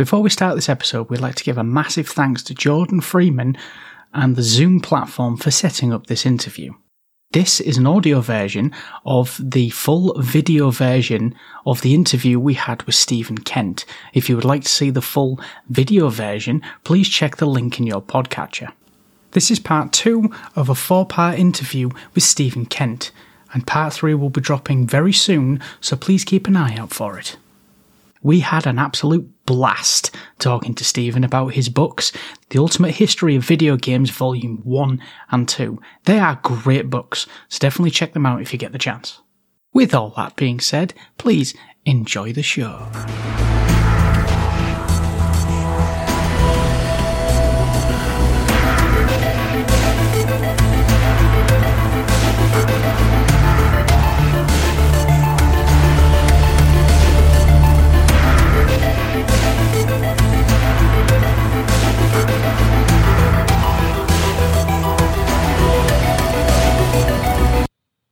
Before we start this episode, we'd like to give a massive thanks to Jordan Freeman and the Zoom platform for setting up this interview. This is an audio version of the full video version of the interview we had with Stephen Kent. If you would like to see the full video version, please check the link in your podcatcher. This is part 2 of a 4-part interview with Stephen Kent, and part 3 will be dropping very soon, so please keep an eye out for it. We had an absolute blast talking to Stephen about his books, The Ultimate History of Video Games Volume 1 and 2. They are great books, so definitely check them out if you get the chance. With all that being said, please enjoy the show.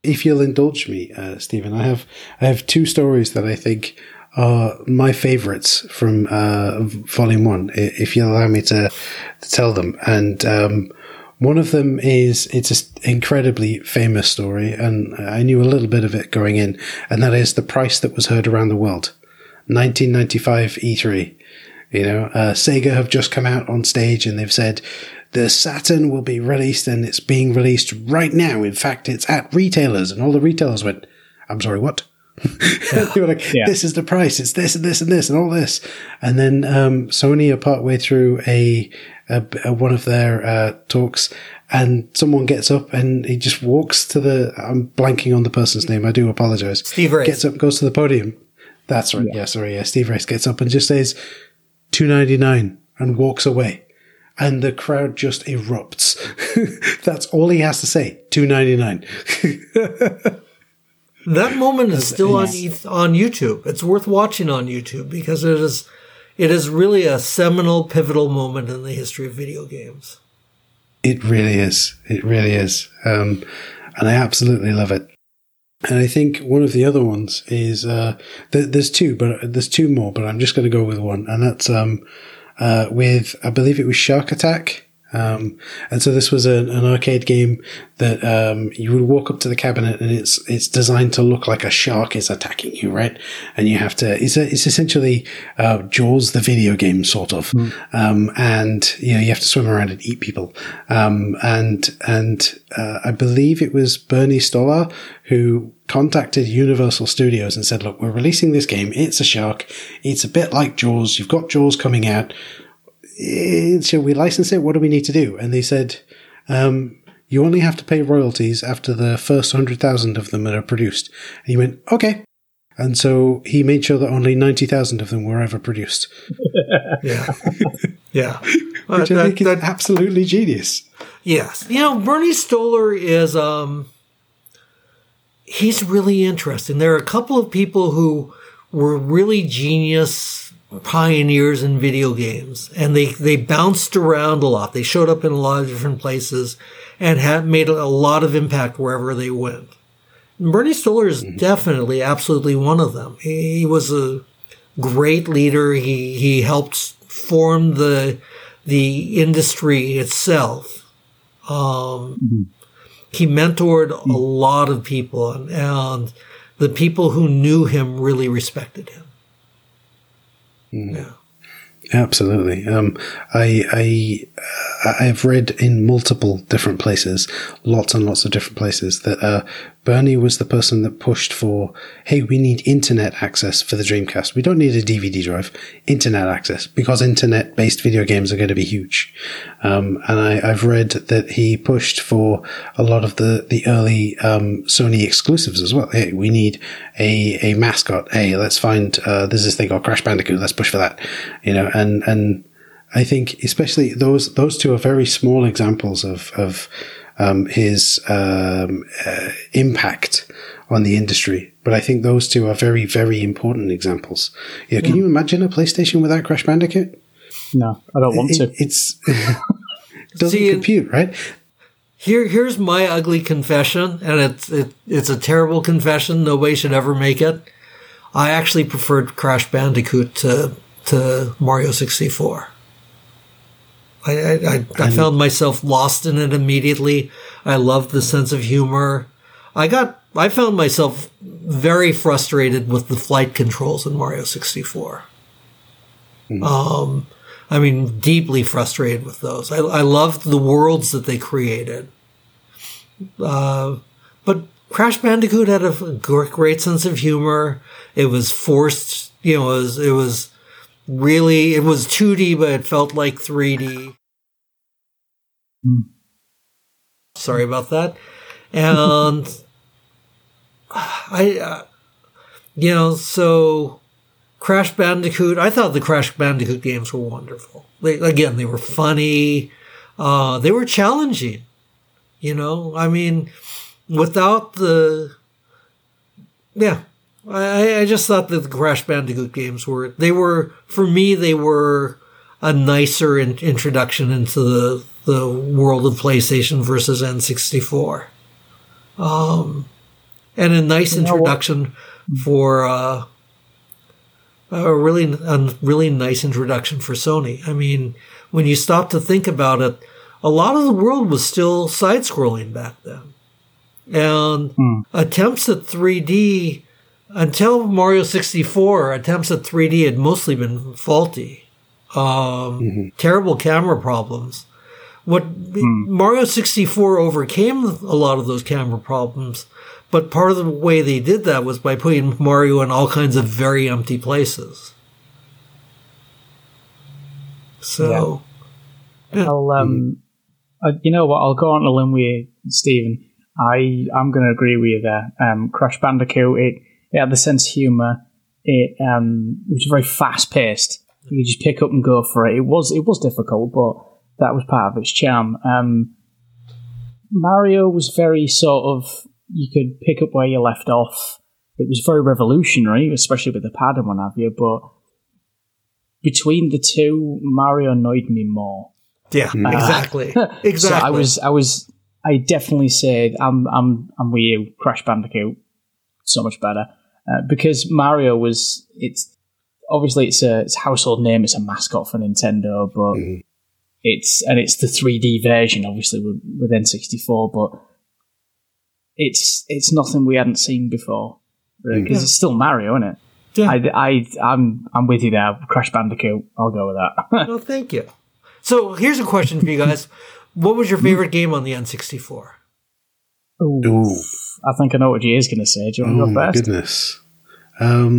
If you'll indulge me, Stephen, I have two stories that I think are my favourites from Volume 1, if you'll allow me to tell them. And one of them is, it's an incredibly famous story, and I knew a little bit of it going in, and that is the price that was heard around the world. 1995 E3. You know, Sega have just come out on stage and they've said, the Saturn will be released, and it's being released right now. In fact, it's at retailers. And all the retailers went, I'm sorry, what? Yeah. They were like, this is the price. It's this and this and this and all this. And then Sony are partway through a one of their talks, and someone gets up and he just walks to the – I'm blanking on the person's name. I do apologize. Steve Race. Gets up, goes to the podium. That's right. Yeah, Steve Race gets up and just says $2.99 and walks away. And the crowd just erupts. That's all he has to say. $2.99. That moment is still on YouTube. It's worth watching on YouTube because it is really a seminal, pivotal moment in the history of video games. It really is. It really is. And I absolutely love it. And I think one of the other ones is there's two more, but I'm just going to go with one, and that's with, I believe it was Shark Attack. And so this was an arcade game that, you would walk up to the cabinet and it's designed to look like a shark is attacking you, right? And you have to, it's essentially, Jaws, the video game, sort of. Mm. And, you know, you have to swim around and eat people. And I believe it was Bernie Stolar who contacted Universal Studios and said, look, we're releasing this game. It's a shark. It's a bit like Jaws. You've got Jaws coming out. Shall we license it? What do we need to do? And they said, you only have to pay royalties after the first 100,000 of them that are produced. And he went, okay. And so he made sure that only 90,000 of them were ever produced. Yeah. Which I think is absolutely genius. Yes. You know, Bernie Stolar is, he's really interesting. There are a couple of people who were really genius pioneers in video games, and they bounced around a lot. They showed up in a lot of different places and had made a lot of impact wherever they went. And Bernie Stolar is definitely, absolutely one of them. He was a great leader. He helped form the industry itself. He mentored a lot of people, and the people who knew him really respected him. Yeah, absolutely. I've read in multiple different places, lots and lots of different places, that Bernie was the person that pushed for, hey, we need internet access for the Dreamcast. We don't need a DVD drive, internet access, because internet-based video games are going to be huge. And I've read that he pushed for a lot of the early Sony exclusives as well. Hey, we need a mascot. Hey, let's find, there's this thing called Crash Bandicoot. Let's push for that. You know, and I think especially those two are very small examples of his impact on the industry. But I think those two are very, very important examples. Yeah, can you imagine a PlayStation without Crash Bandicoot? No, I don't want to. It doesn't compute, right? Here's my ugly confession, and it's a terrible confession. Nobody should ever make it. I actually preferred Crash Bandicoot to to Mario 64. I found myself lost in it immediately. I loved the sense of humor. I found myself very frustrated with the flight controls in Mario 64. I mean, deeply frustrated with those. I loved the worlds that they created. But Crash Bandicoot had a great sense of humor. It was forced, you know, it was 2D, but it felt like 3D. Sorry about that. And so Crash Bandicoot, I thought the Crash Bandicoot games were wonderful. They were funny. They were challenging. You know, I mean, I just thought that the Crash Bandicoot games were, for me, a nicer introduction into the world of PlayStation versus N64. And a nice introduction for, a really nice introduction for Sony. I mean, when you stop to think about it, a lot of the world was still side-scrolling back then. And attempts at 3D, until Mario 64, attempts at 3D had mostly been faulty. Terrible camera problems. Mario 64 overcame a lot of those camera problems, but part of the way they did that was by putting Mario in all kinds of very empty places. So... Yeah. You know what? I'll go on a limb with you, Stephen. I'm going to agree with you there. Crash Bandicoot, it had the sense of humour. It was very fast paced. You could just pick up and go for it. It was difficult, but that was part of its charm. Mario was very sort of, you could pick up where you left off. It was very revolutionary, especially with the pad and what have you. But between the two, Mario annoyed me more. Yeah, exactly. So I definitely say I'm with you. Crash Bandicoot, so much better because Mario was. It's obviously it's a household name. It's a mascot for Nintendo, but it's the 3D version, obviously with N64. But it's nothing we hadn't seen before because it's still Mario, isn't it? Yeah. I'm with you there. Crash Bandicoot. I'll go with that. Well, thank you. So here's a question for you guys. What was your favorite game on the N64? Ooh. I think I know what Jay's going to say. Do you want to go first? Oh,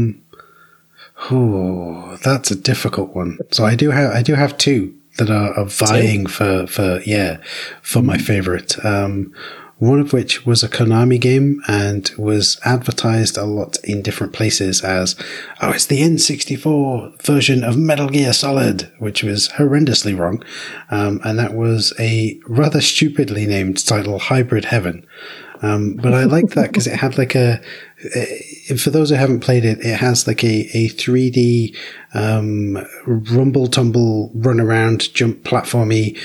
goodness. That's a difficult one. So I do have two that are vying for my favorite. One of which was a Konami game and was advertised a lot in different places as, it's the N64 version of Metal Gear Solid, which was horrendously wrong. And that was a rather stupidly named title, Hybrid Heaven. But I liked that because it had like for those who haven't played it, it has like a 3D rumble tumble run around jump platformy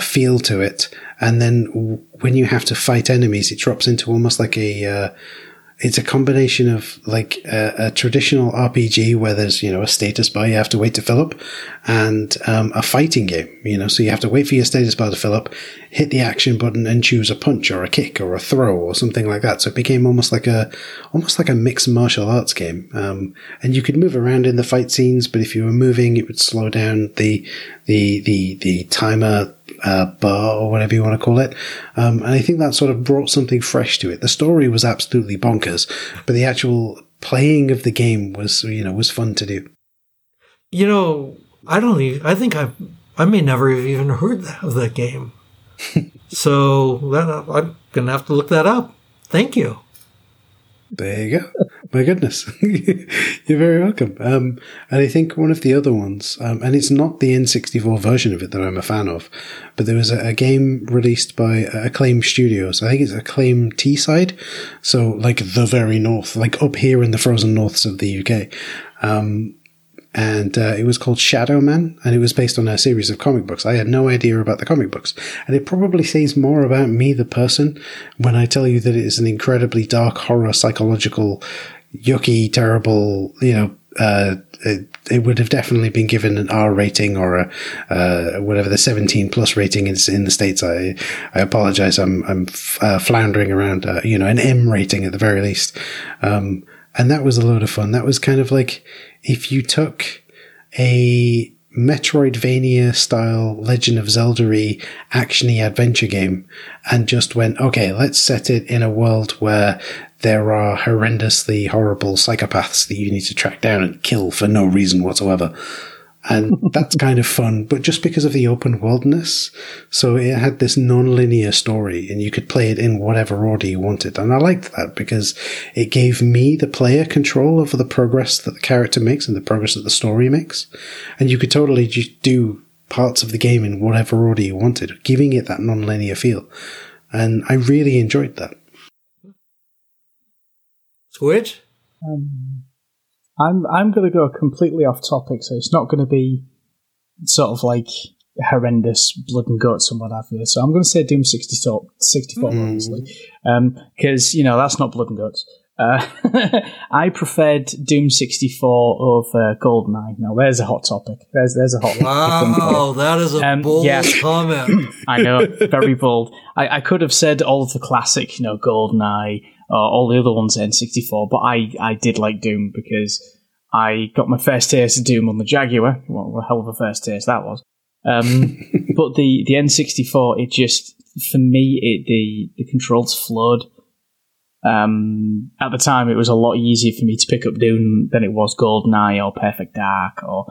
feel to it. And then when you have to fight enemies, it drops into almost like it's a combination of like a traditional RPG where there's, a status bar you have to wait to fill up and a fighting game, so you have to wait for your status bar to fill up, hit the action button and choose a punch or a kick or a throw or something like that. So it became almost like a mixed martial arts game. And you could move around in the fight scenes, but if you were moving, it would slow down the timer, bar or whatever you want to call it. And I think that sort of brought something fresh to it. The story was absolutely bonkers, but the actual playing of the game was fun to do. I may never have even heard of that game. So I'm going to have to look that up. Thank you. There you go. My goodness. You're very welcome. And I think one of the other ones, and it's not the N64 version of it that I'm a fan of, but there was a game released by Acclaim Studios. I think it's Acclaim Teesside. So like the very north, like up here in the frozen norths of the UK. And it was called Shadow Man, and it was based on a series of comic books. I had no idea about the comic books. And it probably says more about me, the person, when I tell you that it is an incredibly dark, horror, psychological, yucky, terrible, it would have definitely been given an R rating or a whatever the 17+ rating is in the States. I apologize. I'm floundering around. An M rating at the very least. And that was a load of fun. That was kind of like if you took a Metroidvania style Legend of Zelda-y action-y adventure game and just went, okay, let's set it in a world where there are horrendously horrible psychopaths that you need to track down and kill for no reason whatsoever. And that's kind of fun, but just because of the open worldness. So it had this non-linear story and you could play it in whatever order you wanted. And I liked that because it gave me, the player, control over the progress that the character makes and the progress that the story makes. And you could totally just do parts of the game in whatever order you wanted, giving it that non-linear feel. And I really enjoyed that. Squidge? I'm going to go completely off topic, so it's not going to be sort of like horrendous blood and guts and what have you. So I'm going to say Doom 64, honestly, because that's not blood and guts. I preferred Doom 64 over GoldenEye. Now, there's a hot topic. There's a hot topic. Wow, that is a bold comment. I know, very bold. I could have said all of the classic, GoldenEye, all the other ones N64, but I did like Doom because I got my first taste of Doom on the Jaguar. What a hell of a first taste that was. But the N64, it just, for me, the controls flowed. At the time, it was a lot easier for me to pick up Doom than it was GoldenEye or Perfect Dark or,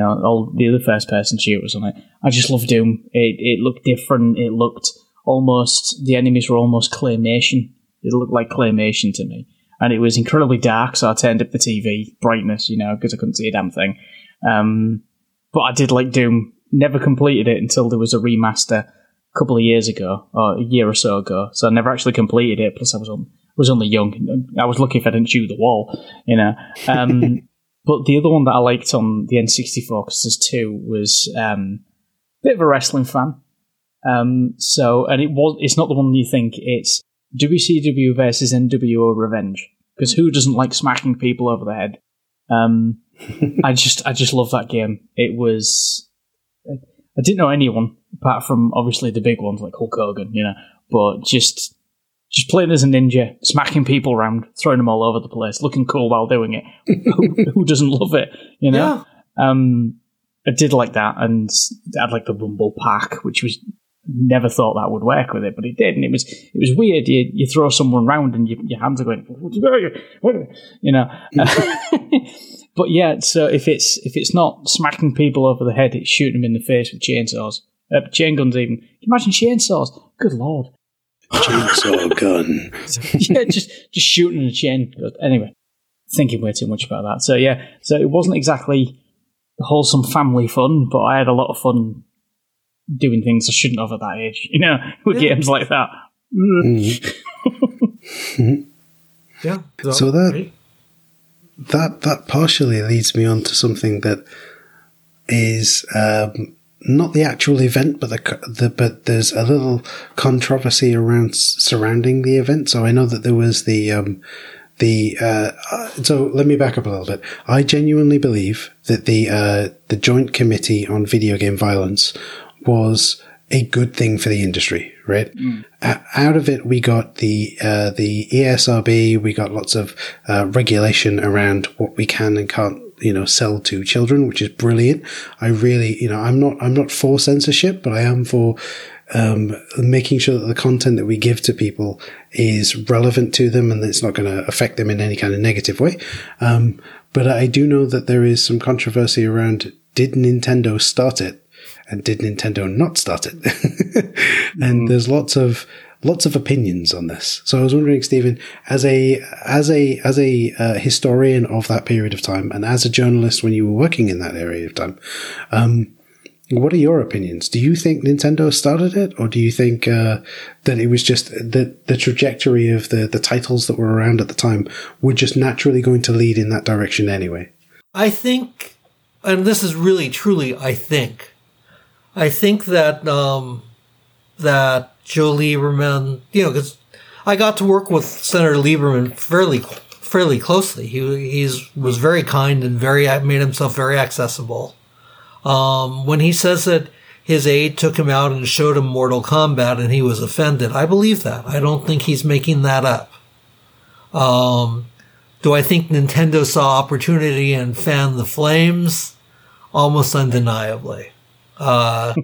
all the other first-person shooters on it. I just loved Doom. It looked different. It looked the enemies were almost claymation. It looked like claymation to me. And it was incredibly dark, so I turned up the TV brightness, because I couldn't see a damn thing. But I did like Doom. Never completed it until there was a remaster a couple of years ago, or a year or so ago. So I never actually completed it, plus I was only young. I was lucky if I didn't chew the wall, But the other one that I liked on the N64, because there's two, was a bit of a wrestling fan. It's not the one you think, it's WCW versus NWO Revenge, because who doesn't like smacking people over the head? I just love that game. It was, I didn't know anyone apart from obviously the big ones like Hulk Hogan, but just playing as a ninja, smacking people around, throwing them all over the place, looking cool while doing it. Who doesn't love it? Yeah. I did like that, and I'd like the Rumble Pack, which was. Never thought that would work with it, but it did, and it was weird. You throw someone round, and your hands are going, . But yeah, so if it's not smacking people over the head, it's shooting them in the face with chainsaws, chain guns even. Can you imagine chainsaws? Good lord, chainsaw gun. Yeah, just shooting a chain. Anyway, thinking way too much about that. So yeah, so it wasn't exactly wholesome family fun, but I had a lot of fun. Doing things I shouldn't have at that age, with games like that. Mm-hmm. Yeah. So that partially leads me on to something that is not the actual event, but but there's a little controversy around surrounding the event. So I know that there was the. So let me back up a little bit. I genuinely believe that the Joint Committee on Video Game Violence was a good thing for the industry, right? Mm. Out of it, we got the ESRB. We got lots of regulation around what we can and can't, sell to children, which is brilliant. I really, I'm not for censorship, but I am for making sure that the content that we give to people is relevant to them and it's not going to affect them in any kind of negative way. But I do know that there is some controversy around, did Nintendo start it? And did Nintendo not start it? And there's lots of opinions on this. So I was wondering, Stephen, as a historian of that period of time, and as a journalist when you were working in that area of time, what are your opinions? Do you think Nintendo started it, or do you think that it was just the trajectory of the titles that were around at the time were just naturally going to lead in that direction anyway? I think, and this is really truly, I think that that Joe Lieberman, because I got to work with Senator Lieberman fairly fairly closely. He was very kind and made himself very accessible. When he says that his aide took him out and showed him Mortal Kombat and he was offended, I believe that. I don't think he's making that up. Do I think Nintendo saw opportunity and fanned the flames? Almost undeniably. And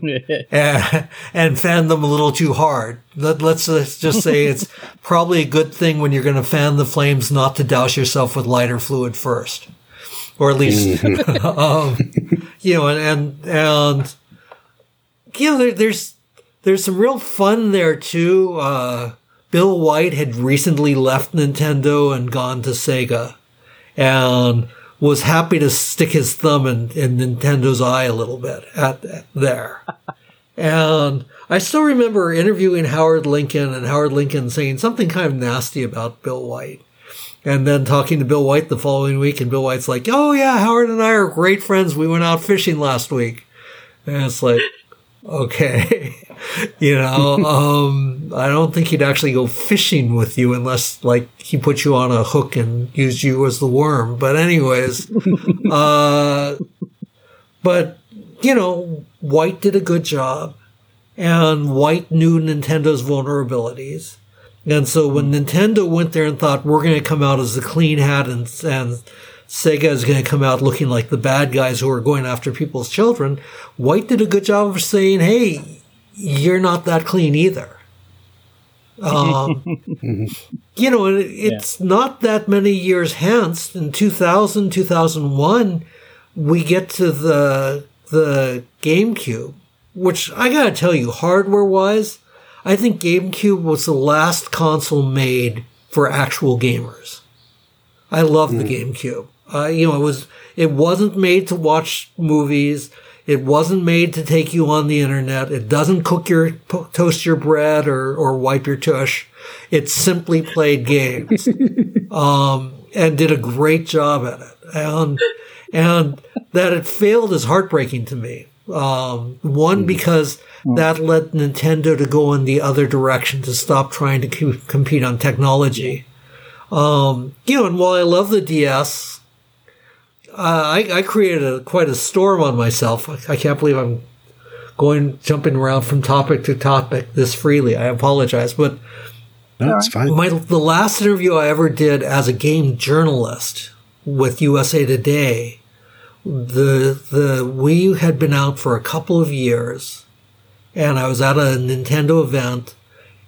fan them a little too hard. Let's just say it's probably a good thing when you're going to fan the flames not to douse yourself with lighter fluid first. Or at least, there's some real fun there too. Bill White had recently left Nintendo and gone to Sega and was happy to stick his thumb in Nintendo's eye a little bit there. And I still remember interviewing Howard Lincoln and Howard Lincoln saying something kind of nasty about Bill White. And then talking to Bill White the following week, and Bill White's like, "Oh yeah, Howard and I are great friends. We went out fishing last week." And it's like, okay, I don't think he'd actually go fishing with you unless, like, he put you on a hook and used you as the worm. But anyways, White did a good job, and White knew Nintendo's vulnerabilities. And so when Nintendo went there and thought, we're going to come out as the clean hat and Sega is going to come out looking like the bad guys who are going after people's children, White did a good job of saying, hey, you're not that clean either. It's not that many years hence. In 2000, 2001, we get to the GameCube, which I got to tell you, hardware-wise, I think GameCube was the last console made for actual gamers. I love the GameCube. It wasn't made to watch movies. It wasn't made to take you on the internet. It doesn't toast your bread or wipe your tush. It simply played games, and did a great job at it. And that it failed is heartbreaking to me. Because that led Nintendo to go in the other direction, to stop trying to compete on technology. And while I love the DS, I created quite a storm on myself. I can't believe I'm jumping around from topic to topic this freely. I apologize, but no, it's fine. The last interview I ever did as a game journalist with USA Today, the Wii had been out for a couple of years, and I was at a Nintendo event,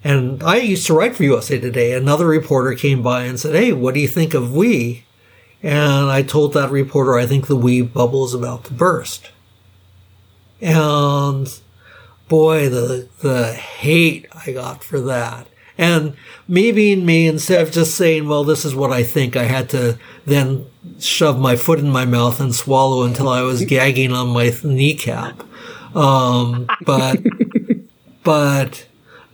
and I used to write for USA Today. Another reporter came by and said, hey, what do you think of Wii? And I told that reporter, I think the Wii bubble is about to burst. And boy, the hate I got for that. And me being me, instead of just saying, well, this is what I think, I had to then shove my foot in my mouth and swallow until I was gagging on my kneecap. Then I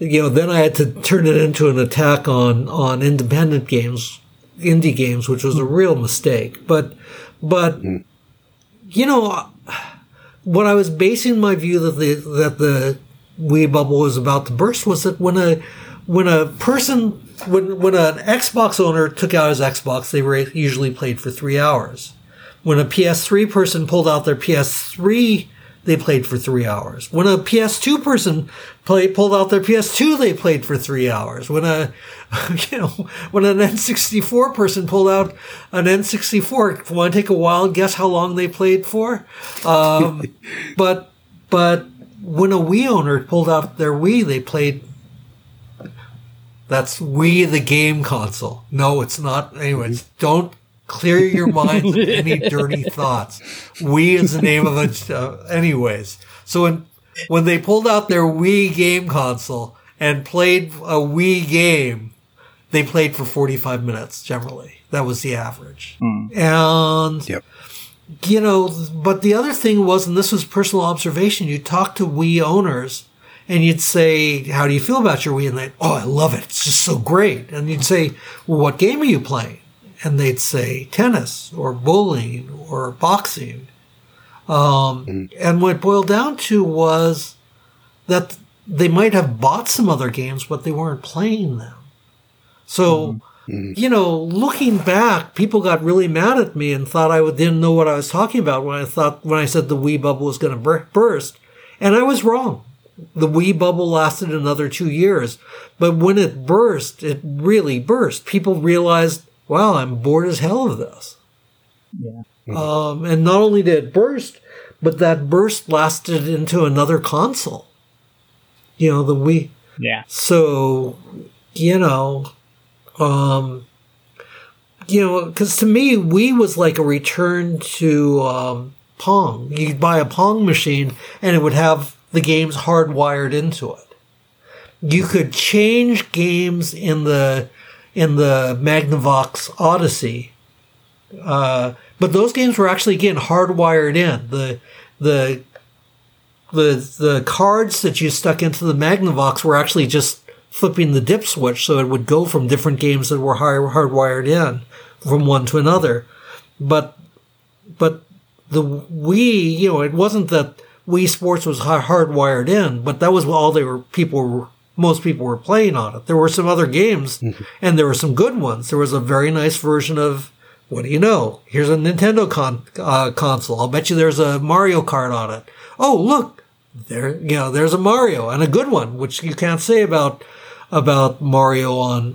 had to turn it into an attack on independent games, indie games, which was a real mistake. But when I was basing my view that the Wii bubble was about to burst was that when an Xbox owner took out his Xbox, they were usually played for 3 hours. When a PS3 person pulled out their PS3, they played for 3 hours. When a PS2 person pulled out their PS2, they played for 3 hours. When an N64 person pulled out an N64, want to take a wild guess how long they played for? But when a Wii owner pulled out their Wii, they played. That's Wii, the game console. No, it's not. Anyways, don't clear your minds of any dirty thoughts. Wii is the name of it. Anyways, so when they pulled out their Wii game console and played a Wii game, they played for 45 minutes generally. That was the average. And, but the other thing was, and this was personal observation, you talk to Wii owners, and you'd say, how do you feel about your Wii? And they'd, oh, I love it. It's just so great. And you'd say, well, what game are you playing? And they'd say tennis or bowling or boxing. And what it boiled down to was that they might have bought some other games, but they weren't playing them. So You know, looking back, people got really mad at me and thought I didn't know what I was talking about when I said the Wii bubble was going to burst. And I was wrong. The Wii bubble lasted another 2 years. But when it burst, it really burst. People realized, wow, I'm bored as hell of this. Yeah. And not only did it burst, but that burst lasted into another console. You know, the Wii. Yeah. So, because to me, Wii was like a return to Pong. You'd buy a Pong machine, and it would have the games hardwired into it. You could change games in the Magnavox Odyssey, but those games were actually again hardwired in. The cards that you stuck into the Magnavox were actually just flipping the dip switch, so it would go from different games that were hardwired in from one to another. But the Wii, it wasn't that Wii Sports was hardwired in, but that was all most people were playing on it. There were some other games, and there were some good ones. There was a very nice version of, what do you know? Here's a Nintendo console. I'll bet you there's a Mario Kart on it. Oh, look, there's a Mario, and a good one, which you can't say about Mario on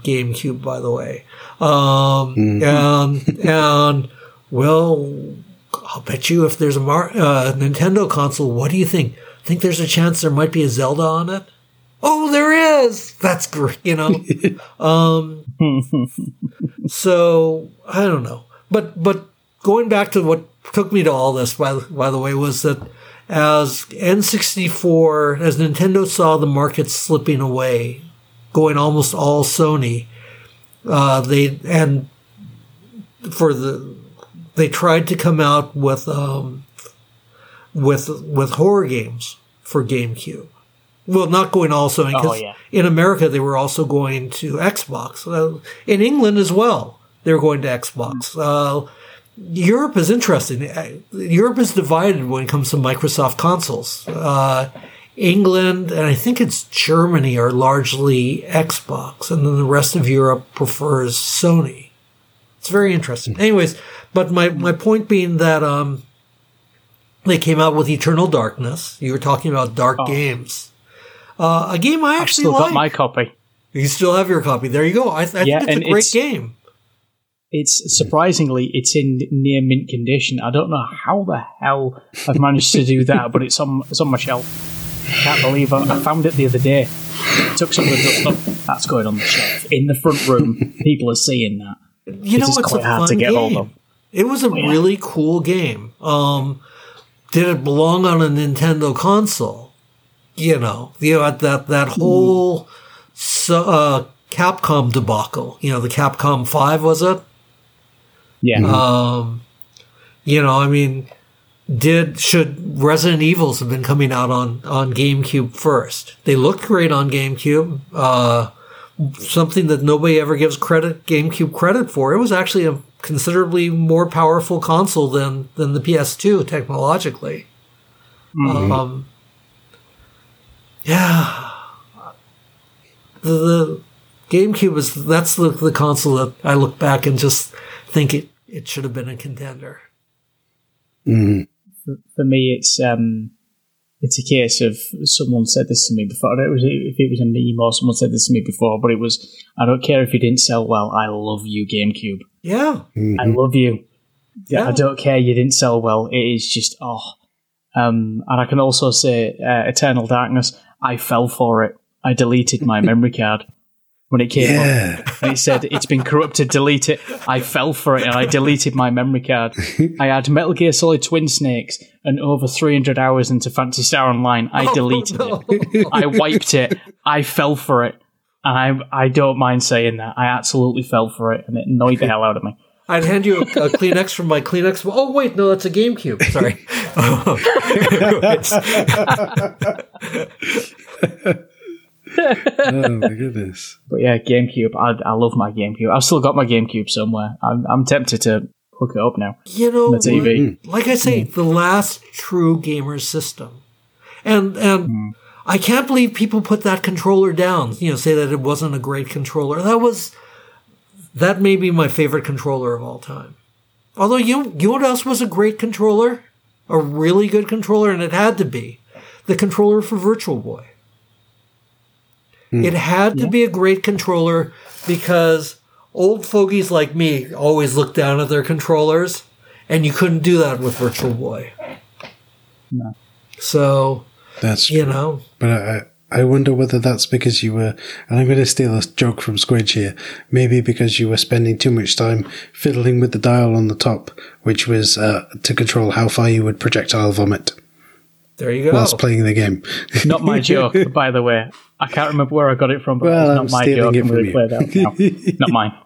GameCube, by the way. And well, I'll bet you if there's a Nintendo console, what do you think? Think there's a chance there might be a Zelda on it? Oh, there is. That's great, So I don't know, but going back to what took me to all this, by the way, was that as Nintendo saw the market slipping away, going almost all Sony, they tried to come out with horror games for GameCube. Well, not going all Sony, because in America they were also going to Xbox. In England as well, they were going to Xbox. Europe is interesting. Europe is divided when it comes to Microsoft consoles. England, and I think it's Germany, are largely Xbox, and then the rest of Europe prefers Sony. It's very interesting. Anyways, but my point being that they came out with Eternal Darkness. You were talking about dark games. A game I actually like. I've still got my copy. You still have your copy. There you go. I think it's a great game. It's surprisingly, it's in near mint condition. I don't know how the hell I've managed to do that, but it's on my shelf. I can't believe I found it the other day. It took some of the dust off. That's going on the shelf in the front room. People are seeing that. It's quite hard to get hold of. It was a really cool game. Did it belong on a Nintendo console? That whole Capcom debacle. The Capcom 5, was it? Yeah. Should Resident Evils have been coming out on GameCube first? They looked great on GameCube. Something that nobody ever gives GameCube credit for. It was actually a considerably more powerful console than the PS2 technologically. Mm-hmm. Yeah, the GameCube that's the console that I look back and just think it should have been a contender. Mm. For me, it's a case of someone said this to me before. I don't know if it was a meme or someone said this to me before, but it was, I don't care if you didn't sell well, I love you, GameCube. Yeah. Mm-hmm. I love you. Yeah. I don't care you didn't sell well. It is just, and I can also say Eternal Darkness. I fell for it. I deleted my memory card when it came up. And it said, it's been corrupted, delete it. I fell for it, and I deleted my memory card. I had Metal Gear Solid Twin Snakes and over 300 hours into Phantasy Star Online. I deleted it. I wiped it. I fell for it. And I don't mind saying that. I absolutely fell for it, and it annoyed the hell out of me. I'd hand you a Kleenex from my Kleenex. Oh, wait, no, that's a GameCube. Sorry. Oh, my goodness. But yeah, GameCube. I love my GameCube. I've still got my GameCube somewhere. I'm tempted to hook it up now. The TV. Like I say, the last true gamer system. And I can't believe people put that controller down, say that it wasn't a great controller. That was... That may be my favorite controller of all time. Although, you know what else was a great controller? A really good controller, and it had to be the controller for Virtual Boy. It had to be a great controller because old fogies like me always looked down at their controllers, and you couldn't do that with Virtual Boy. No. So, that's you true. Know. But I wonder whether that's because you were, and I'm going to steal a joke from Squidge here, maybe because you were spending too much time fiddling with the dial on the top, which was to control how far you would projectile vomit. There you go. Whilst playing the game. Not my joke, by the way. I can't remember where I got it from, but well, it's not my joke. I'm going to play that. Not mine.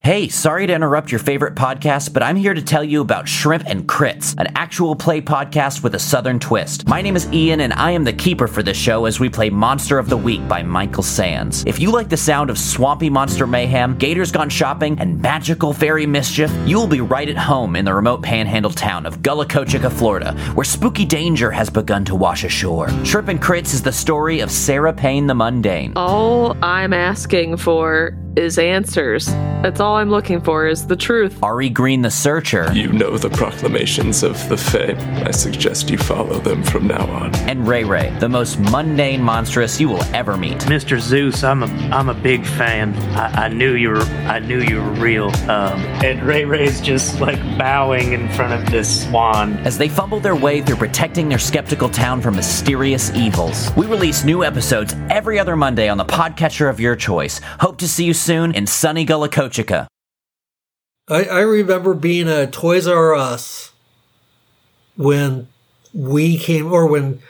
Hey, sorry to interrupt your favorite podcast, but I'm here to tell you about Shrimp and Crits, an actual play podcast with a southern twist. My name is Ian, and I am the keeper for this show as we play Monster of the Week by Michael Sands. If you like the sound of swampy monster mayhem, gators gone shopping, and magical fairy mischief, you'll be right at home in the remote panhandle town of Gullicochica, Florida, where spooky danger has begun to wash ashore. Shrimp and Crits is the story of Sarah Payne the Mundane. All I'm asking for is answers. That's all I'm looking for is the truth. Ari Green the Searcher. You know the proclamations of the Fae. I suggest you follow them from now on. And Ray Ray, the most mundane monstrous you will ever meet. Mr. Zeus, I'm a big fan. I knew you were real. And Ray Ray's just like bowing in front of this swan. As they fumble their way through protecting their skeptical town from mysterious evils. We release new episodes every other Monday on the podcatcher of your choice. Hope to see you soon in sunny Gullicochica. I remember being a Toys R Us when we came, or when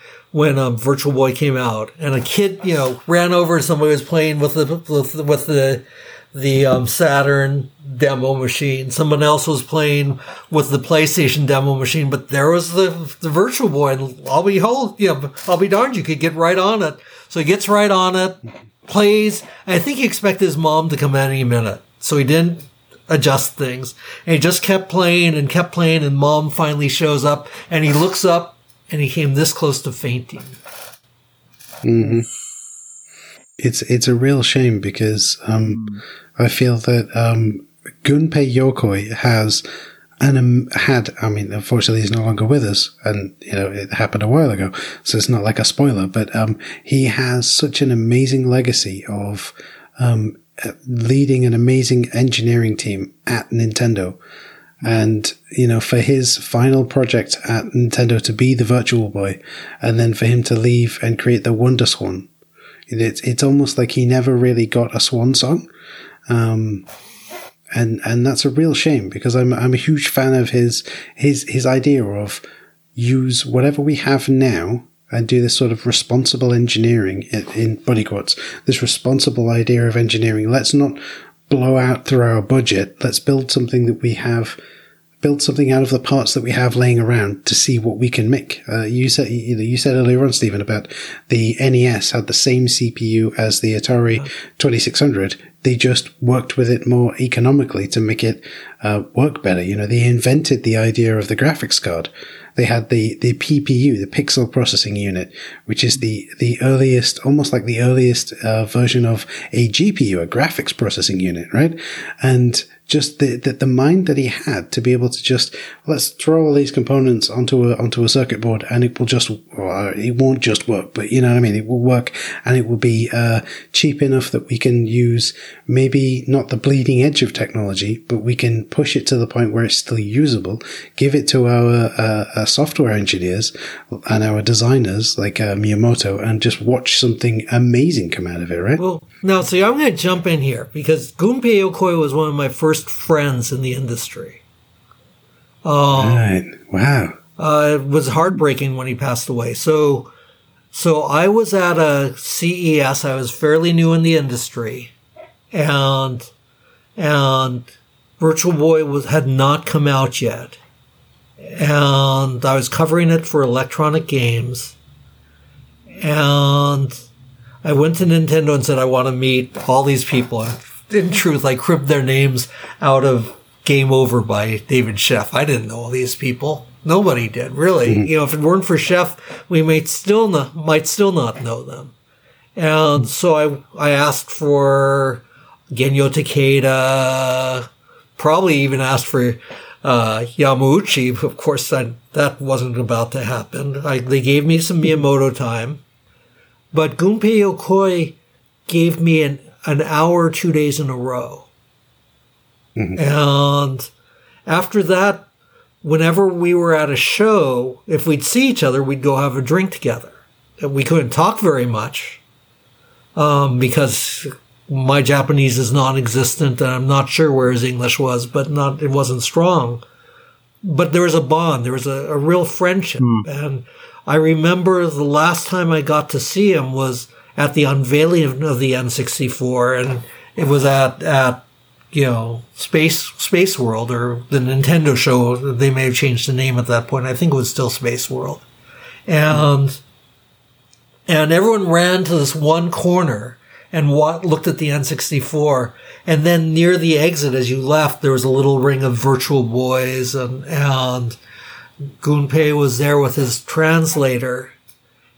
Virtual Boy came out, and a kid, ran over and somebody was playing with the Saturn demo machine. Someone else was playing with the PlayStation demo machine, but there was the Virtual Boy, and I'll be darned, you could get right on it. So he gets right on it, plays. I think he expected his mom to come any minute, so he didn't adjust things, and he just kept playing, and mom finally shows up, and he looks up, and he came this close to fainting. Mm-hmm. It's a real shame because I feel that Gunpei Yokoi had, unfortunately he's no longer with us, and it happened a while ago, so it's not like a spoiler, but he has such an amazing legacy of leading an amazing engineering team at Nintendo. And, for his final project at Nintendo to be the Virtual Boy, and then for him to leave and create the Wonder Swan, it's almost like he never really got a swan song. And that's a real shame because I'm a huge fan of his idea of use whatever we have now and do this sort of responsible engineering in buddy quotes, this responsible idea of engineering. Let's not blow out through our budget. Let's build something that we have, build something out of the parts that we have laying around to see what we can make. You said earlier on, Stephen, about the NES had the same CPU as the Atari 2600. They just worked with it more economically to make it work better. They invented the idea of the graphics card. They had the PPU, the pixel processing unit, which is the earliest version of a GPU, a graphics processing unit, right? And just the mind that he had to be able to just, let's throw all these components onto a circuit board and it will just, it won't just work, but you know what I mean? It will work and it will be cheap enough that we can use maybe not the bleeding edge of technology, but we can push it to the point where it's still usable, give it to our software engineers and our designers like Miyamoto and just watch something amazing come out of it, right? Well, now, see, I'm going to jump in here because Gunpei Yokoi was one of my first friends in the industry. Right. Wow. It was heartbreaking when he passed away. So I was at a CES. I was fairly new in the industry, and Virtual Boy had not come out yet, and I was covering it for Electronic Games, and I went to Nintendo and said, I want to meet all these people. In truth, I cribbed their names out of Game Over by David Sheff. I didn't know all these people. Nobody did, really. Mm-hmm. If it weren't for Sheff, we might still not know them. And so I asked for Genyo Takeda, probably even asked for Yamauchi. Of course, that wasn't about to happen. They gave me some Miyamoto time. But Gunpei Yokoi gave me an hour, 2 days in a row. Mm-hmm. And after that, whenever we were at a show, if we'd see each other, we'd go have a drink together. And we couldn't talk very much because my Japanese is non-existent, and I'm not sure where his English was, but it wasn't strong. But there was a bond. There was a real friendship. Mm. And I remember the last time I got to see him was at the unveiling of the N64, and it was at Space World, or the Nintendo show. They may have changed the name at that point. I think it was still Space World. And everyone ran to this one corner and looked at the N64, and then near the exit as you left, there was a little ring of Virtual Boys, and Gunpei was there with his translator.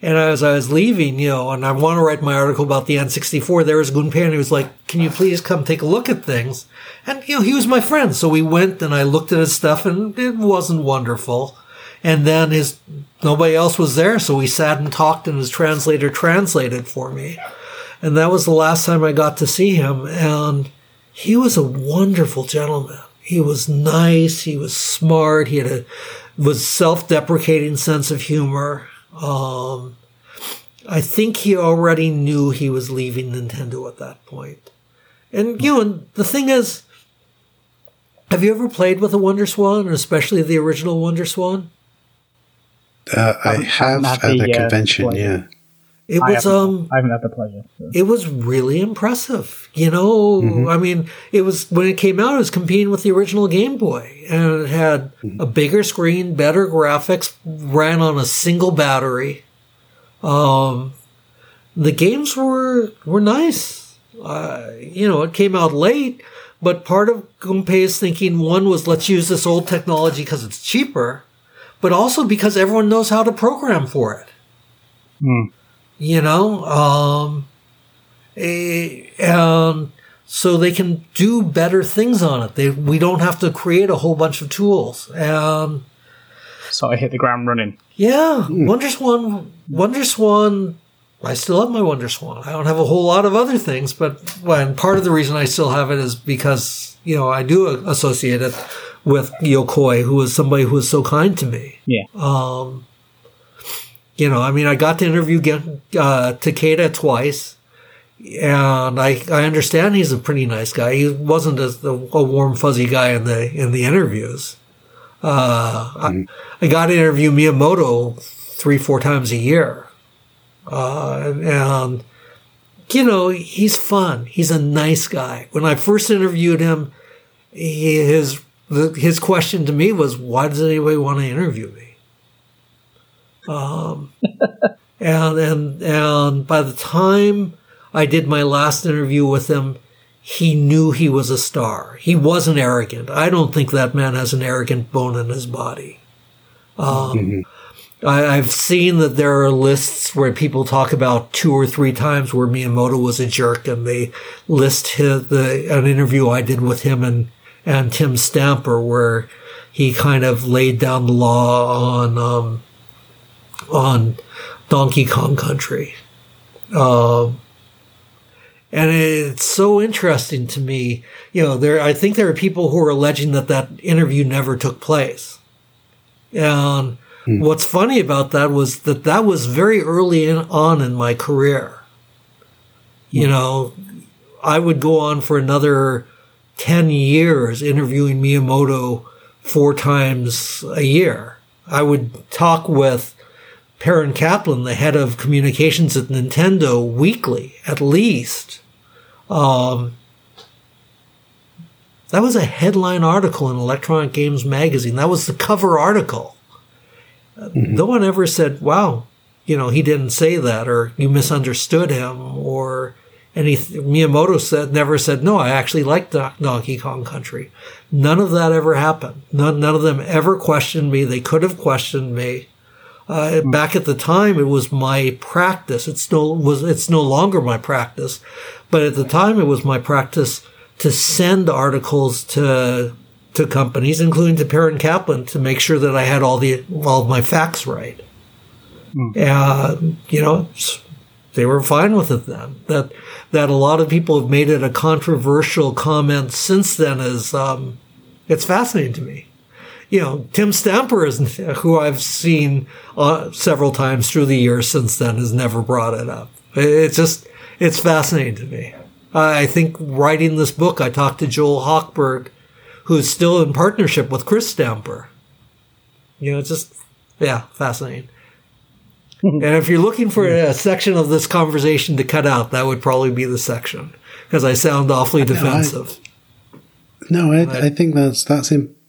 And as I was leaving, and I want to write my article about the N64, there was Gunpei, and he was like, "Can you please come take a look at things?" And, he was my friend. So we went, and I looked at his stuff, and it wasn't wonderful. And then nobody else was there, so we sat and talked, and his translator translated for me. And that was the last time I got to see him. And he was a wonderful gentleman. He was nice. He was smart. He had was self-deprecating sense of humor. I think he already knew he was leaving Nintendo at that point. And, the thing is, have you ever played with a Wonder Swan, or especially the original Wonder Swan? I have at the convention, yeah. It was I haven't had the pleasure. So. It was really impressive. Mm-hmm. I mean, it was when it came out, it was competing with the original Game Boy, and it had a bigger screen, better graphics, ran on a single battery. The games were nice. It came out late, but part of Gunpei's thinking one was let's use this old technology because it's cheaper, but also because everyone knows how to program for it. Mm. And so they can do better things on it. We don't have to create a whole bunch of tools. So I hit the ground running. Yeah, Wonder Swan. I still have my Wonder Swan. I don't have a whole lot of other things, and part of the reason I still have it is because I do associate it with Yokoi, who was somebody who was so kind to me. Yeah. I got to interview Takeda twice, and I understand he's a pretty nice guy. He wasn't a warm, fuzzy guy in the interviews. I got to interview Miyamoto 3-4 times a year. He's fun. He's a nice guy. When I first interviewed him, his question to me was, why does anybody want to interview me? And by the time I did my last interview with him, he knew he was a star. He wasn't arrogant. I don't think that man has an arrogant bone in his body. I've seen that there are lists where people talk about 2 or 3 times where Miyamoto was a jerk, and they list an interview I did with him and Tim Stamper where he kind of laid down the law on Donkey Kong Country. And it's so interesting to me. I think there are people who are alleging that interview never took place. And what's funny about that was that was very early on in my career. I would go on for another 10 years interviewing Miyamoto 4 times a year. I would talk with Perrin Kaplan, the head of communications at Nintendo, weekly, at least. That was a headline article in Electronic Games magazine. That was the cover article. No one ever said, wow, he didn't say that, or you misunderstood him, or anything. Miyamoto never said, no, I actually like Donkey Kong Country. None of that ever happened. None of them ever questioned me. They could have questioned me. Back at the time, it was my practice. It's no longer my practice, but at the time, it was my practice to send articles to companies, including to Perrin Kaplan, to make sure that I had all of my facts right. They were fine with it then. That a lot of people have made it a controversial comment since then is it's fascinating to me. Tim Stamper, who I've seen several times through the years since then, has never brought it up. It's fascinating to me. I think writing this book, I talked to Joel Hochberg, who's still in partnership with Chris Stamper. Fascinating. And if you're looking for a section of this conversation to cut out, that would probably be the section, because I sound awfully defensive. I think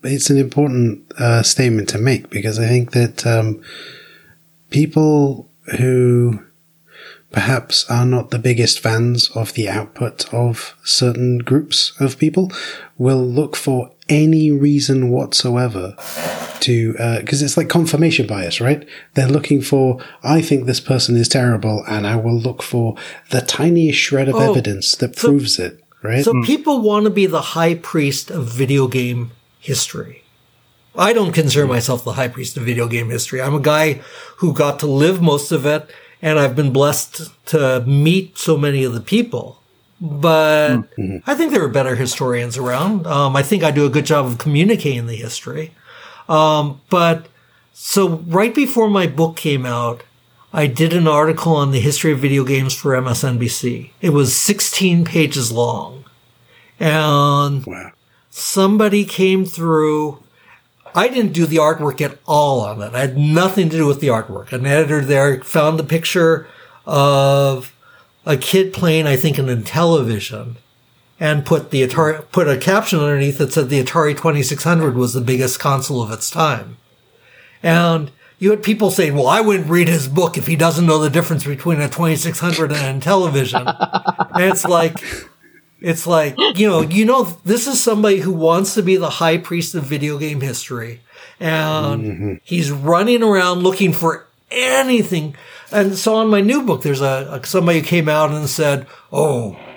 it's an important statement to make, because I think that people who perhaps are not the biggest fans of the output of certain groups of people will look for any reason whatsoever to, because it's like confirmation bias, right? They're looking for, I think this person is terrible, and I will look for the tiniest shred of evidence that proves it, right? So people want to be the high priest of video game history. I don't consider myself the high priest of video game history. I'm a guy who got to live most of it, and I've been blessed to meet so many of the people. But I think there are better historians around. I think I do a good job of communicating the history. So right before my book came out, I did an article on the history of video games for MSNBC. It was 16 pages long. And somebody came through. I didn't do the artwork at all on it. I had nothing to do with the artwork. An editor there found the picture of a kid playing, I think, an Intellivision, and put a caption underneath that said the Atari 2600 was the biggest console of its time. And you had people saying, well, I wouldn't read his book if he doesn't know the difference between a 2600 and an Intellivision. And it's like, this is somebody who wants to be the high priest of video game history. And he's running around looking for anything. And so on my new book, there's somebody who came out and said,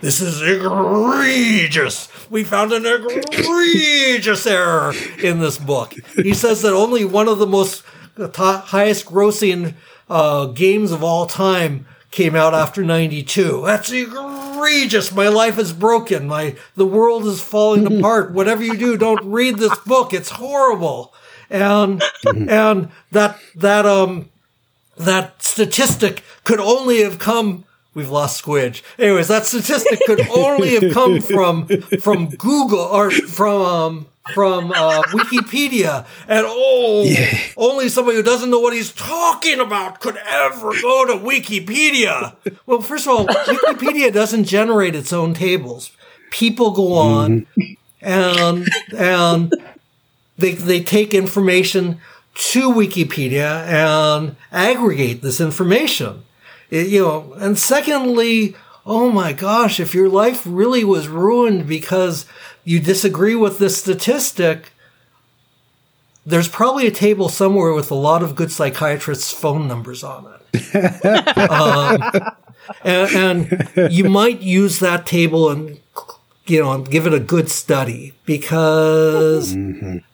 this is egregious. We found an egregious error in this book. He says that only one of the highest grossing games of all time came out after 92. That's egregious. My life is broken. The world is falling apart. Whatever you do, don't read this book. It's horrible. And that statistic could only have come. We've lost Squidge. Anyways, that statistic could only have come from Google or from Wikipedia. And only somebody who doesn't know what he's talking about could ever go to Wikipedia. Well, first of all, Wikipedia doesn't generate its own tables. People go on and they take information to Wikipedia and aggregate this information. And secondly, oh my gosh, if your life really was ruined because you disagree with this statistic, there's probably a table somewhere with a lot of good psychiatrists' phone numbers on it. And you might use that table and give it a good study, because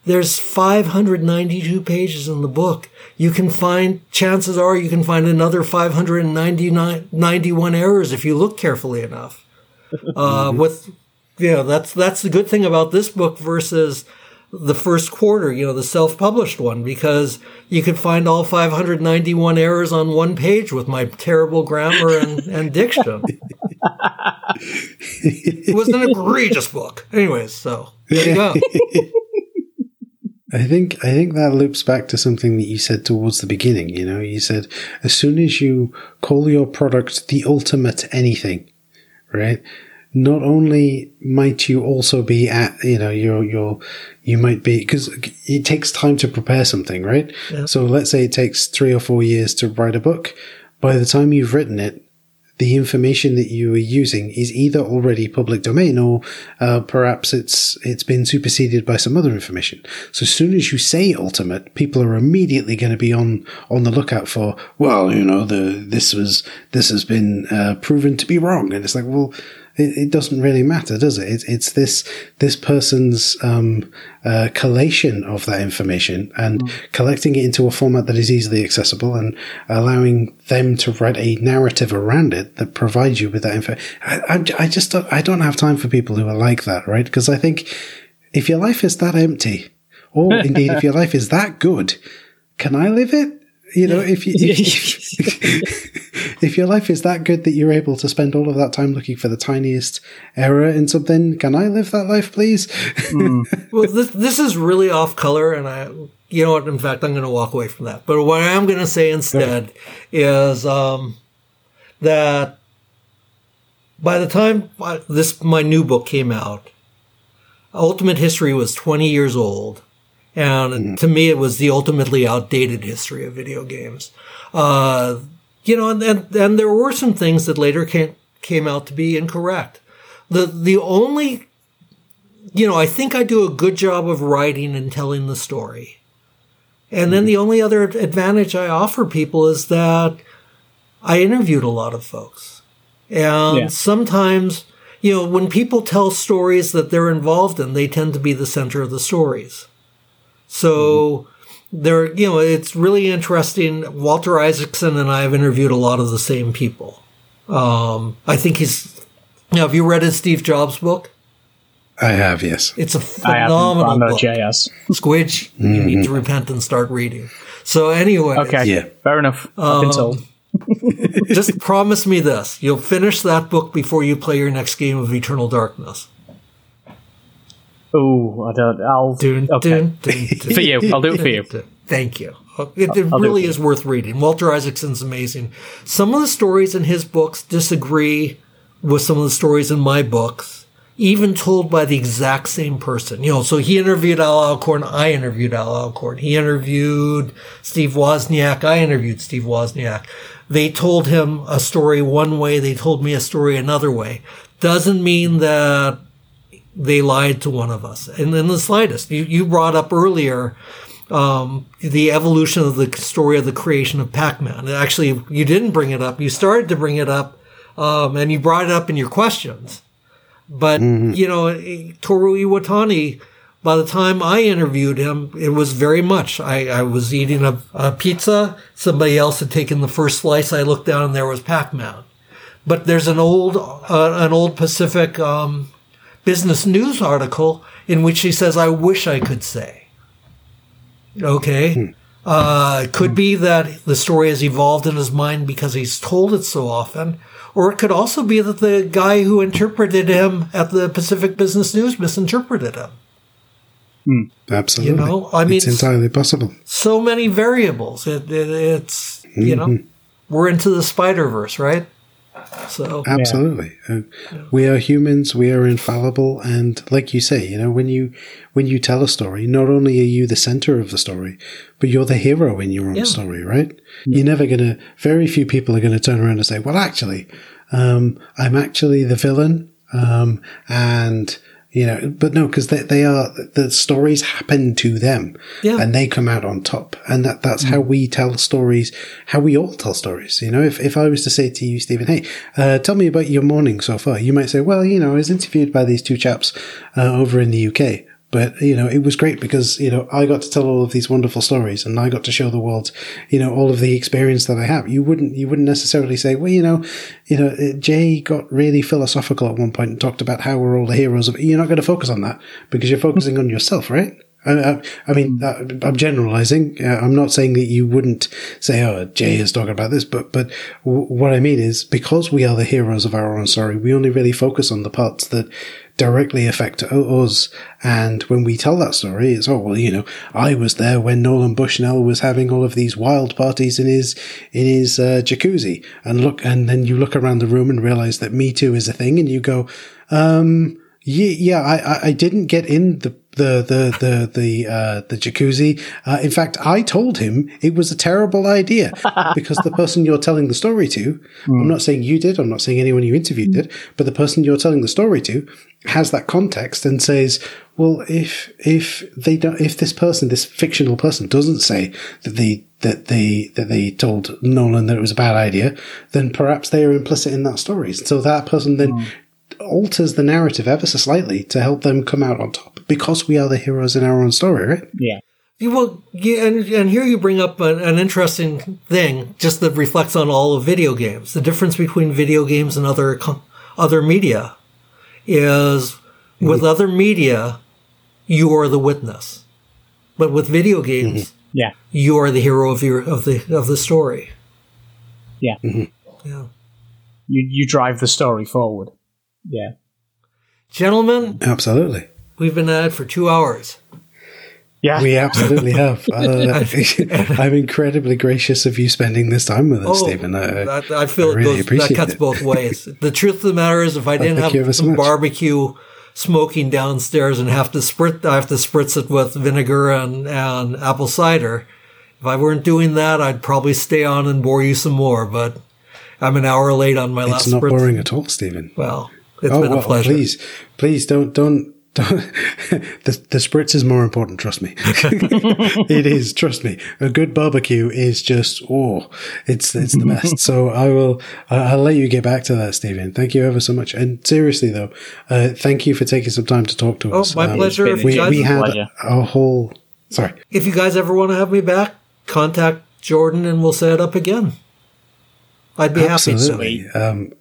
there's 592 pages in the book. Chances are you can find another 591 errors if you look carefully enough. That's the good thing about this book versus the first quarter, the self-published one, because you could find all 591 errors on one page with my terrible grammar and diction. It was an egregious book. Anyways, so there you go. I think that loops back to something that you said towards the beginning. You said, as soon as you call your product the ultimate anything, right? Not only might you also be at, you might be, because it takes time to prepare something, right? Yeah. So let's say it takes 3 or 4 years to write a book. By the time you've written it, the information that you are using is either already public domain or perhaps it's been superseded by some other information. So as soon as you say ultimate, people are immediately going to be on the lookout for, well, you know, this has been proven to be wrong. And it's like, well, it doesn't really matter, does it? It's this person's collation of that information and collecting it into a format that is easily accessible and allowing them to write a narrative around it that provides you with that info. I don't have time for people who are like that, right? Because I think if your life is that empty, or indeed if your life is that good, can I live it? You know, if your life is that good that you're able to spend all of that time looking for the tiniest error in something, can I live that life, please? Well, this is really off color, and you know what? In fact, I'm going to walk away from that. But what I'm going to say instead is that by the time my new book came out, Ultimate History was 20 years old. And to me, it was the ultimately outdated history of video games. You know, and there were some things that later came out to be incorrect. The only, you know, I think I do a good job of writing and telling the story. And then the only other advantage I offer people is that I interviewed a lot of folks. And sometimes, you know, when people tell stories that they're involved in, they tend to be the center of the stories. So there, you know, it's really interesting. Walter Isaacson and I have interviewed a lot of the same people. I think have you read his Steve Jobs book? I have, yes. It's a phenomenal book. JS. Squidge, you need to repent and start reading. So anyway. Okay, fair enough. I've been told. Just promise me this. You'll finish that book before you play your next game of Eternal Darkness. Oh, I don't. I'll do it for you. I'll do it for you. Thank you. It really is worth reading. Walter Isaacson's amazing. Some of the stories in his books disagree with some of the stories in my books, even told by the exact same person. You know, so he interviewed Al Alcorn. I interviewed Al Alcorn. He interviewed Steve Wozniak. I interviewed Steve Wozniak. They told him a story one way. They told me a story another way. Doesn't mean that they lied to one of us. And in the slightest, you brought up earlier the evolution of the story of the creation of Pac-Man. Actually, you didn't bring it up. You started to bring it up, and you brought it up in your questions. But, you know, Toru Iwatani, by the time I interviewed him, it was very much. I was eating a pizza. Somebody else had taken the first slice. I looked down, and there was Pac-Man. But there's an old Pacific business news article in which he says, I wish I could say. Okay. It could be that the story has evolved in his mind because he's told it so often, or it could also be that the guy who interpreted him at the Pacific Business News misinterpreted him. Absolutely. You know, I mean, it's entirely possible. So many variables. It's you know, we're into the Spider-Verse, right? So absolutely, we are humans. We are infallible, and like you say, you know, when you tell a story, not only are you the center of the story, but you're the hero in your own story, right? You're never gonna. Very few people are gonna turn around and say, "Well, actually, I'm actually the villain," and you know, but no, because they are the stories happen to them, and they come out on top, and that's how we tell stories, how we all tell stories. You know, if I was to say to you, Stephen, hey, tell me about your morning so far, you might say, well, you know, I was interviewed by these two chaps over in the UK, but you know, it was great because you know I got to tell all of these wonderful stories, and I got to show the world, you know, all of the experience that I have. You wouldn't necessarily say, well, you know, Jay got really philosophical at one point and talked about how we're all the heroes of. You're not going to focus on that because you're focusing on yourself, right? I mean, I'm generalizing. I'm not saying that you wouldn't say, oh, Jay is talking about this, but what I mean is because we are the heroes of our own story, we only really focus on the parts that directly affect us. And when we tell that story, it's, oh, well, you know, I was there when Nolan Bushnell was having all of these wild parties in his jacuzzi. And then you look around the room and realize that Me Too is a thing. And you go, I didn't get in the the jacuzzi. In fact, I told him it was a terrible idea because the person you're telling the story to, I'm not saying you did, I'm not saying anyone you interviewed did, but the person you're telling the story to has that context and says, well, if this person, this fictional person, doesn't say that they told Nolan that it was a bad idea, then perhaps they are implicit in that story. So that person then alters the narrative ever so slightly to help them come out on top, because we are the heroes in our own story, right? Yeah. Well, yeah, and here you bring up an interesting thing, just that reflects on all of video games. The difference between video games and other media is, with other media, you are the witness, but with video games, you are the hero of the story. Yeah, you drive the story forward. Yeah, gentlemen, absolutely. We've been at it for 2 hours. Yeah, we absolutely have. I'm incredibly gracious of you spending this time with us, Stephen. I feel I really that cuts it both ways. The truth of the matter is, if I didn't have some barbecue smoking downstairs and I have to spritz it with vinegar and apple cider. If I weren't doing that, I'd probably stay on and bore you some more, but I'm an hour late on my last spritz. It's not boring at all, Stephen. Well, it's been a pleasure. Please don't. The spritz is more important, trust me. It is, trust me. A good barbecue is just, it's the best. So I'll let you get back to that, Stephen. Thank you ever so much. And seriously, though, thank you for taking some time to talk to us. Oh, my pleasure. Sorry. If you guys ever want to have me back, contact Jordan and we'll set it up again. I'd be happy. Absolutely.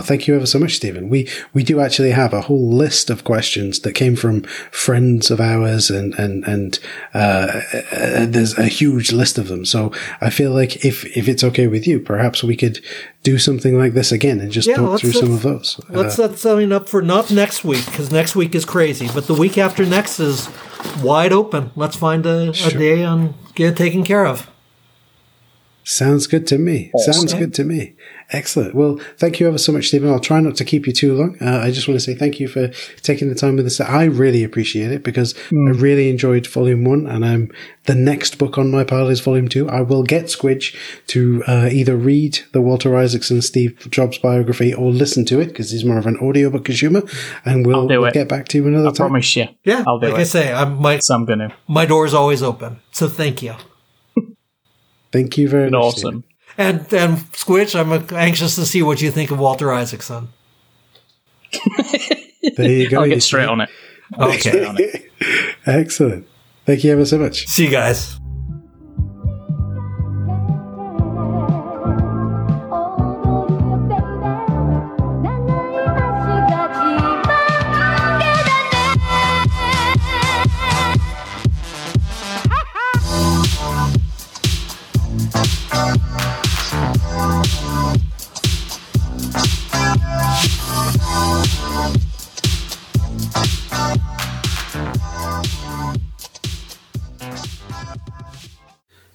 Thank you ever so much, Stephen. We do actually have a whole list of questions that came from friends of ours, and there's a huge list of them. So I feel like if it's okay with you, perhaps we could do something like this again and just talk through some of those. Let's set something up for not next week, because next week is crazy, but the week after next is wide open. Let's find a day and get it taken care of. Sounds good to me. Awesome. Sounds good to me. Excellent. Well, thank you ever so much, Stephen. I'll try not to keep you too long. I just want to say thank you for taking the time with us. I really appreciate it because I really enjoyed Volume 1, and the next book on my pile is Volume 2. I will get Squidge to either read the Walter Isaacson Steve Jobs biography or listen to it, because he's more of an audiobook consumer, and we'll get back to you another time. I promise you. Yeah, I'll do it. Like I say, my door's always open, so thank you. Thank you very much. Awesome. And Squidge, I'm anxious to see what you think of Walter Isaacson. There you go. I'll get straight on it. Okay. Excellent. Thank you ever so much. See you guys.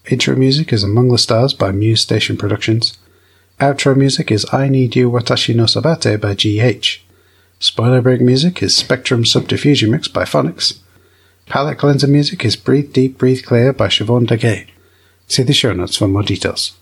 Intro music is Among the Stars by Muse Station Productions. Outro music is I Need You Watashi no Sabate by GH. Spoiler break music is Spectrum Subdiffusion Mix by Phonics. Palette cleanser music is Breathe Deep, Breathe Clear by Siobhan Daguet. See the show notes for more details.